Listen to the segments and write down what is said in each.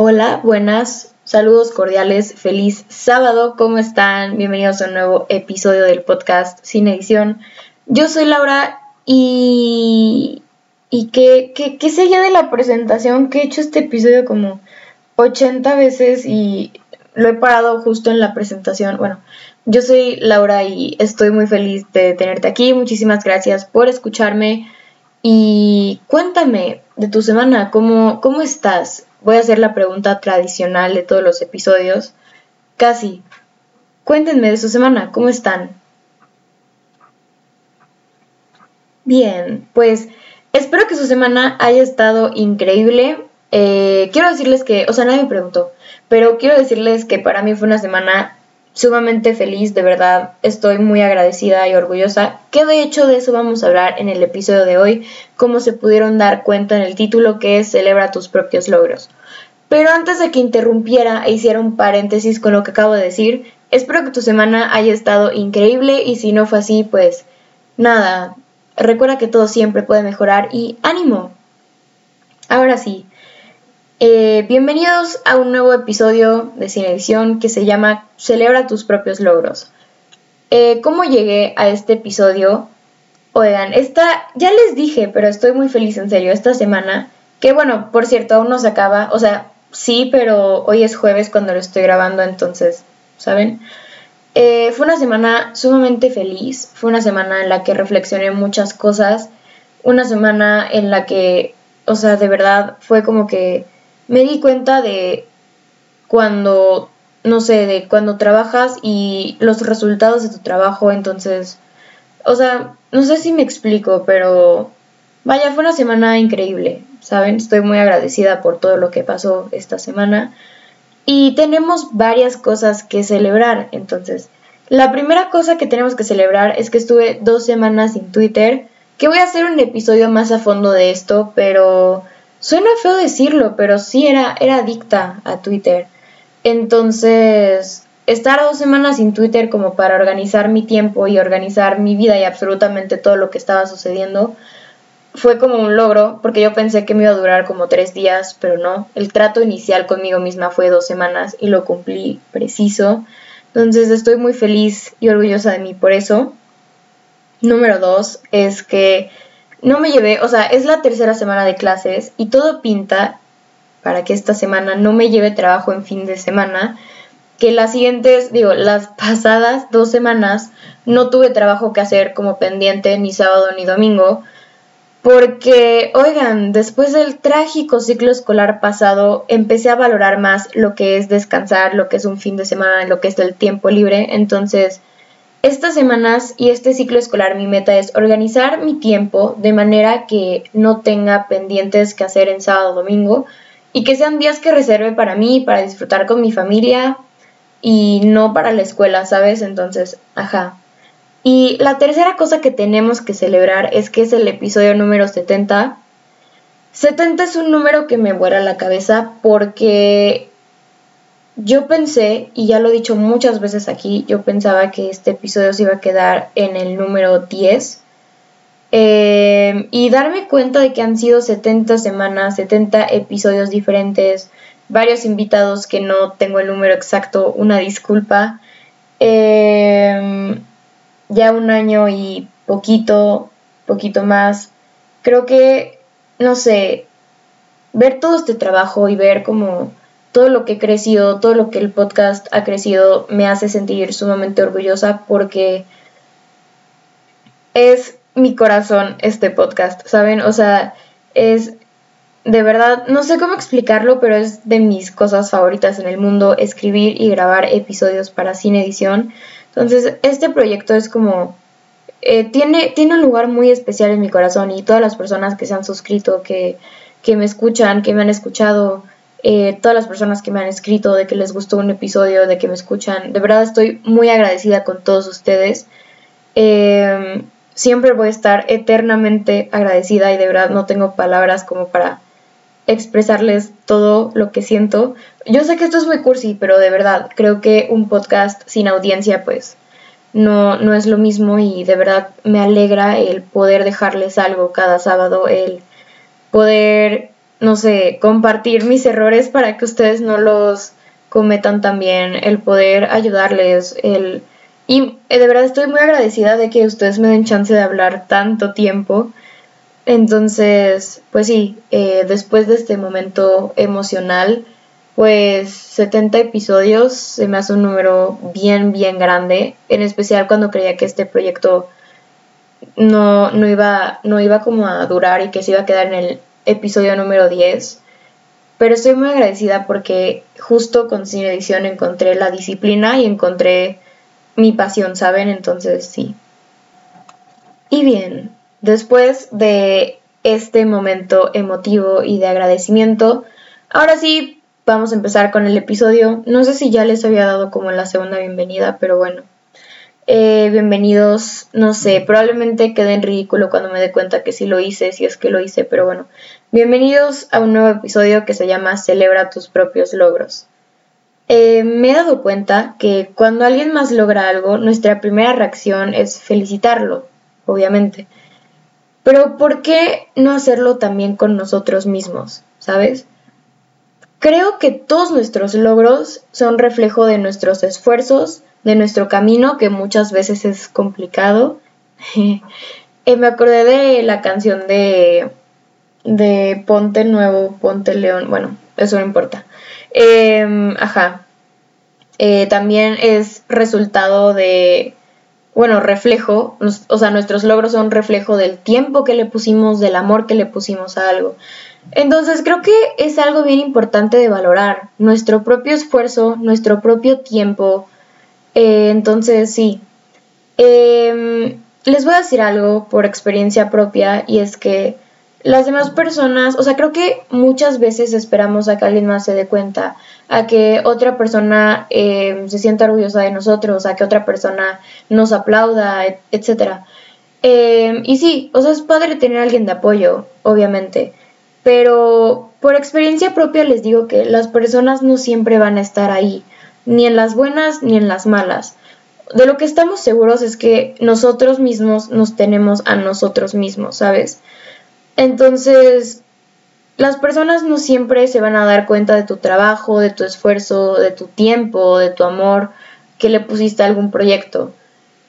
Hola, buenas, saludos cordiales, feliz sábado, ¿cómo están? Bienvenidos a un nuevo episodio del podcast Sin Edición. Yo soy Laura y ¿qué sé yo de la presentación? Que he hecho este episodio como 80 veces y lo he parado justo en la presentación. Bueno, yo soy Laura y estoy muy feliz de tenerte aquí, muchísimas gracias por escucharme. Y cuéntame de tu semana, ¿cómo estás? Voy a hacer la pregunta tradicional de todos los episodios. Casi. Cuéntenme de su semana, ¿cómo están? Bien, pues espero que su semana haya estado increíble. Quiero decirles que, nadie me preguntó, pero quiero decirles que para mí fue una semana sumamente feliz, de verdad, estoy muy agradecida y orgullosa, que de hecho de eso vamos a hablar en el episodio de hoy, como se pudieron dar cuenta en el título, que es Celebra tus propios logros. Pero antes de que interrumpiera e hiciera un paréntesis con lo que acabo de decir, espero que tu semana haya estado increíble y si no fue así, pues nada, recuerda que todo siempre puede mejorar y ánimo. Ahora sí. Bienvenidos a un nuevo episodio de Sin Edición que se llama Celebra tus propios logros. ¿Cómo llegué a este episodio? Oigan, ya les dije, pero estoy muy feliz, en serio, esta semana. Que bueno, por cierto, aún no se acaba. Sí, pero hoy es jueves cuando lo estoy grabando, entonces, ¿saben? Fue una semana sumamente feliz. Fue una semana en la que reflexioné muchas cosas. Una semana en la que, de verdad, fue como que me di cuenta de cuando trabajas y los resultados de tu trabajo, entonces, no sé si me explico, pero vaya, fue una semana increíble, ¿saben? Estoy muy agradecida por todo lo que pasó esta semana y tenemos varias cosas que celebrar, entonces, la primera cosa que tenemos que celebrar es que estuve 2 semanas sin Twitter, que voy a hacer un episodio más a fondo de esto, pero suena feo decirlo, pero sí era adicta a Twitter. Entonces, estar 2 semanas sin Twitter como para organizar mi tiempo y organizar mi vida y absolutamente todo lo que estaba sucediendo fue como un logro, porque yo pensé que me iba a durar como 3 días, pero no. El trato inicial conmigo misma fue 2 semanas y lo cumplí preciso. Entonces, estoy muy feliz y orgullosa de mí por eso. Número 2 es que no me llevé, es la tercera semana de clases y todo pinta para que esta semana no me lleve trabajo en fin de semana, que las pasadas 2 semanas no tuve trabajo que hacer como pendiente ni sábado ni domingo, porque, oigan, después del trágico ciclo escolar pasado empecé a valorar más lo que es descansar, lo que es un fin de semana, lo que es el tiempo libre, entonces estas semanas y este ciclo escolar mi meta es organizar mi tiempo de manera que no tenga pendientes que hacer en sábado o domingo y que sean días que reserve para mí, para disfrutar con mi familia y no para la escuela, ¿sabes? Entonces, Y la tercera cosa que tenemos que celebrar es que es el episodio número 70. 70 es un número que me vuela la cabeza porque yo pensé, y ya lo he dicho muchas veces aquí, yo pensaba que este episodio se iba a quedar en el número 10. Y darme cuenta de que han sido 70 semanas, 70 episodios diferentes, varios invitados que no tengo el número exacto, una disculpa. Ya 1 año y poquito más. Creo que, ver todo este trabajo y ver como todo lo que he crecido, todo lo que el podcast ha crecido me hace sentir sumamente orgullosa porque es mi corazón este podcast, ¿saben? Es de verdad, no sé cómo explicarlo, pero es de mis cosas favoritas en el mundo, escribir y grabar episodios para Sin Edición. Entonces, este proyecto es como tiene un lugar muy especial en mi corazón y todas las personas que se han suscrito, que me escuchan, que me han escuchado, todas las personas que me han escrito de que les gustó un episodio, de que me escuchan, de verdad estoy muy agradecida con todos ustedes, siempre voy a estar eternamente agradecida y de verdad no tengo palabras como para expresarles todo lo que siento. Yo sé que esto es muy cursi, pero de verdad creo que un podcast sin audiencia pues no es lo mismo y de verdad me alegra el poder dejarles algo cada sábado, el poder no sé, compartir mis errores para que ustedes no los cometan también, el poder ayudarles, y de verdad estoy muy agradecida de que ustedes me den chance de hablar tanto tiempo. Entonces, pues sí, después de este momento emocional, pues 70 episodios se me hace un número bien, bien grande, en especial cuando creía que este proyecto no iba como a durar y que se iba a quedar en el episodio número 10. Pero estoy muy agradecida porque justo con Sin Edición encontré la disciplina y encontré mi pasión, ¿saben? Entonces, sí. Y bien, después de este momento emotivo y de agradecimiento, ahora sí vamos a empezar con el episodio. No sé si ya les había dado como la segunda bienvenida, pero bueno. Bienvenidos, no sé, probablemente quede en ridículo cuando me dé cuenta que sí lo hice, si es que lo hice, pero bueno. Bienvenidos a un nuevo episodio que se llama Celebra tus propios logros. Me he dado cuenta que cuando alguien más logra algo, nuestra primera reacción es felicitarlo, obviamente. Pero ¿por qué no hacerlo también con nosotros mismos? ¿Sabes? Creo que todos nuestros logros son reflejo de nuestros esfuerzos, de nuestro camino, que muchas veces es complicado. Me acordé de la canción de Ponte Nuevo, Ponte León. Bueno, eso no importa. También es resultado de... Bueno, reflejo, o sea, nuestros logros son reflejo del tiempo que le pusimos, del amor que le pusimos a algo. Entonces, creo que es algo bien importante de valorar, nuestro propio esfuerzo, nuestro propio tiempo. Entonces, sí, les voy a decir algo por experiencia propia, y es que las demás personas, o sea, creo que muchas veces esperamos a que alguien más se dé cuenta, a que otra persona se sienta orgullosa de nosotros, a que otra persona nos aplauda, etc. Y sí, o sea, es padre tener a alguien de apoyo, obviamente, pero por experiencia propia les digo que las personas no siempre van a estar ahí, ni en las buenas ni en las malas. De lo que estamos seguros es que nosotros mismos nos tenemos a nosotros mismos, ¿sabes? Entonces, las personas no siempre se van a dar cuenta de tu trabajo, de tu esfuerzo, de tu tiempo, de tu amor que le pusiste a algún proyecto.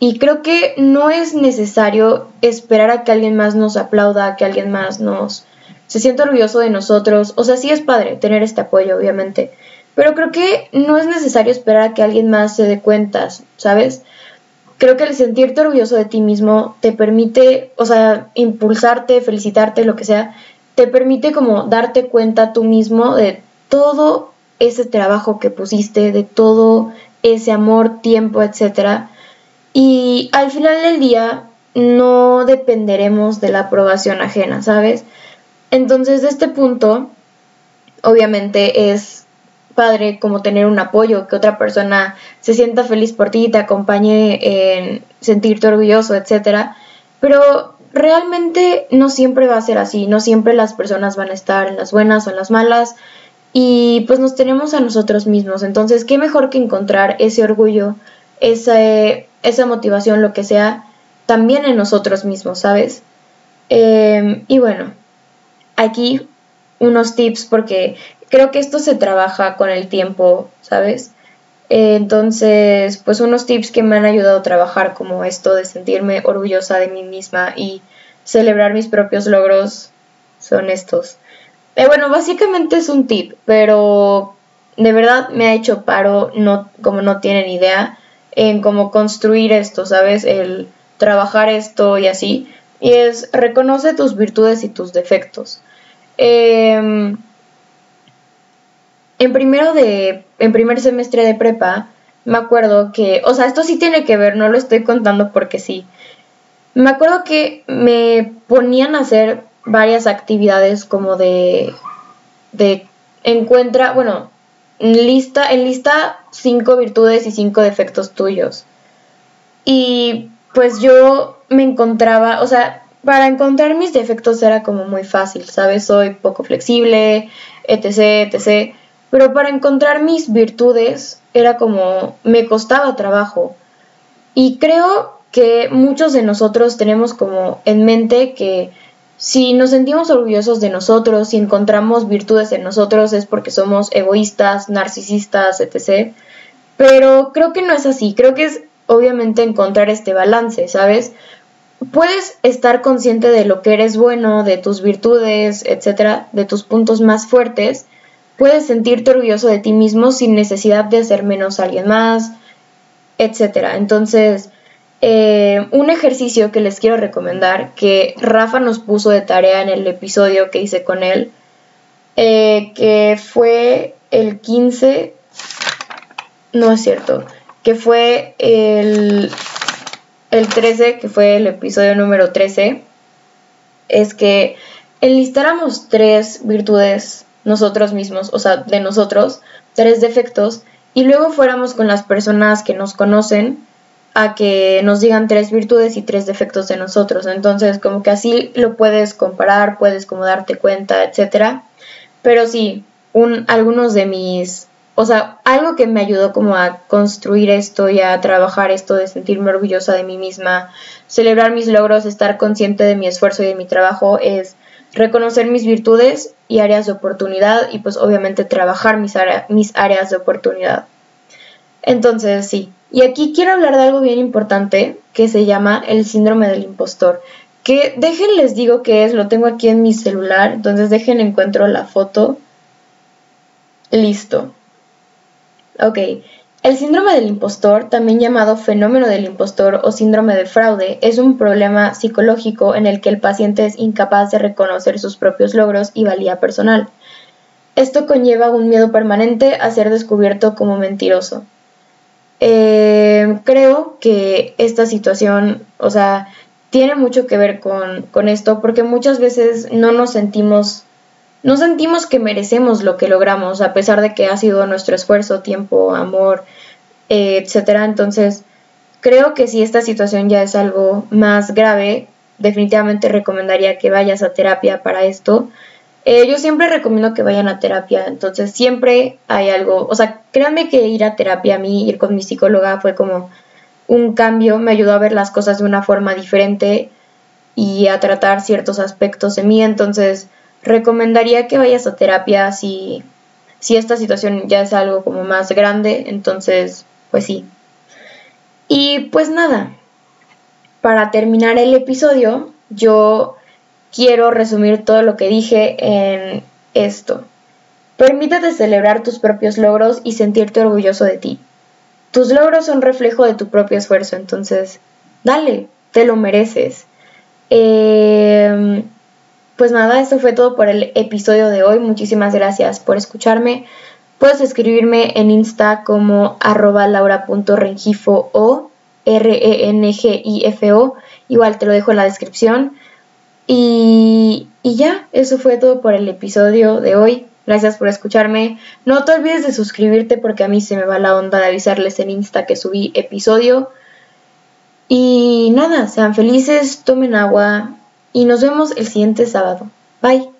Y creo que no es necesario esperar a que alguien más nos aplauda, a que alguien más nos se sienta orgulloso de nosotros. O sea, sí es padre tener este apoyo, obviamente. Pero creo que no es necesario esperar a que alguien más se dé cuenta, ¿sabes? Creo que el sentirte orgulloso de ti mismo te permite, o sea, impulsarte, felicitarte, lo que sea, te permite como darte cuenta tú mismo de todo ese trabajo que pusiste, de todo ese amor, tiempo, etc. Y al final del día no dependeremos de la aprobación ajena, ¿sabes? Entonces, de este punto, obviamente es padre como tener un apoyo, que otra persona se sienta feliz por ti, te acompañe en sentirte orgulloso, etc. Pero realmente no siempre va a ser así, no siempre las personas van a estar en las buenas o en las malas, y pues nos tenemos a nosotros mismos. Entonces, qué mejor que encontrar ese orgullo, esa motivación, lo que sea, también en nosotros mismos, ¿sabes? Y bueno, aquí unos tips, porque creo que esto se trabaja con el tiempo, ¿sabes? Entonces, pues unos tips que me han ayudado a trabajar como esto de sentirme orgullosa de mí misma y celebrar mis propios logros son estos. Bueno, básicamente es un tip, pero de verdad me ha hecho paro, no, como no tienen idea, en cómo construir esto, ¿sabes? El trabajar esto y así. Y es, reconoce tus virtudes y tus defectos. En primer semestre de prepa, me acuerdo que... O sea, esto sí tiene que ver, no lo estoy contando porque sí. Me acuerdo que me ponían a hacer varias actividades como de encuentra... Bueno, enlista 5 virtudes y 5 defectos tuyos. Y pues yo me encontraba... O sea, para encontrar mis defectos era como muy fácil, ¿sabes? Soy poco flexible, etc., etc., pero para encontrar mis virtudes era como me costaba trabajo. Y creo que muchos de nosotros tenemos como en mente que Si nos sentimos orgullosos de nosotros, si encontramos virtudes en nosotros, es porque somos egoístas, narcisistas, etc. Pero creo que no es así. Creo que es, obviamente, encontrar este balance, ¿sabes? Puedes estar consciente de lo que eres bueno, de tus virtudes, etc., de tus puntos más fuertes. Puedes sentirte orgulloso de ti mismo sin necesidad de hacer menos a alguien más, etc. Entonces, un ejercicio que les quiero recomendar, que Rafa nos puso de tarea en el episodio que hice con él, que fue el 15, no es cierto, que fue el 13, que fue el episodio número 13, es que enlistáramos 3 virtudes nosotros mismos, o sea, de nosotros, 3 defectos, y luego fuéramos con las personas que nos conocen a que nos digan 3 virtudes y 3 defectos de nosotros. Entonces, como que así lo puedes comparar, puedes como darte cuenta, etcétera. Pero sí, algunos de mis... O sea, algo que me ayudó como a construir esto y a trabajar esto de sentirme orgullosa de mí misma, celebrar mis logros, estar consciente de mi esfuerzo y de mi trabajo, es reconocer mis virtudes y áreas de oportunidad y pues obviamente trabajar mis áreas de oportunidad. Entonces, sí. Y aquí quiero hablar de algo bien importante que se llama el síndrome del impostor. Que les digo qué es, lo tengo aquí en mi celular, entonces encuentro la foto. Listo. Ok. El síndrome del impostor, también llamado fenómeno del impostor o síndrome de fraude, es un problema psicológico en el que el paciente es incapaz de reconocer sus propios logros y valía personal. Esto conlleva un miedo permanente a ser descubierto como mentiroso. Creo que esta situación, o sea, tiene mucho que ver con esto, porque muchas veces no sentimos que merecemos lo que logramos, a pesar de que ha sido nuestro esfuerzo, tiempo, amor, etcétera. Entonces, creo que si esta situación ya es algo más grave, definitivamente recomendaría que vayas a terapia para esto. Yo siempre recomiendo que vayan a terapia, entonces siempre hay algo, o sea, créanme que ir a terapia a mí, ir con mi psicóloga fue como un cambio, me ayudó a ver las cosas de una forma diferente y a tratar ciertos aspectos en mí, entonces recomendaría que vayas a terapia si esta situación ya es algo como más grande, entonces pues sí. Y pues nada, para terminar el episodio, yo quiero resumir todo lo que dije en esto. Permítete celebrar tus propios logros y sentirte orgulloso de ti. Tus logros son reflejo de tu propio esfuerzo, entonces dale, te lo mereces. Pues nada, esto fue todo por el episodio de hoy. Muchísimas gracias por escucharme. Puedes escribirme en Insta como @laura.rengifo o RENGIFO. Igual te lo dejo en la descripción. Y ya, eso fue todo por el episodio de hoy. Gracias por escucharme. No te olvides de suscribirte porque a mí se me va la onda de avisarles en Insta que subí episodio. Y nada, sean felices, tomen agua y nos vemos el siguiente sábado. Bye.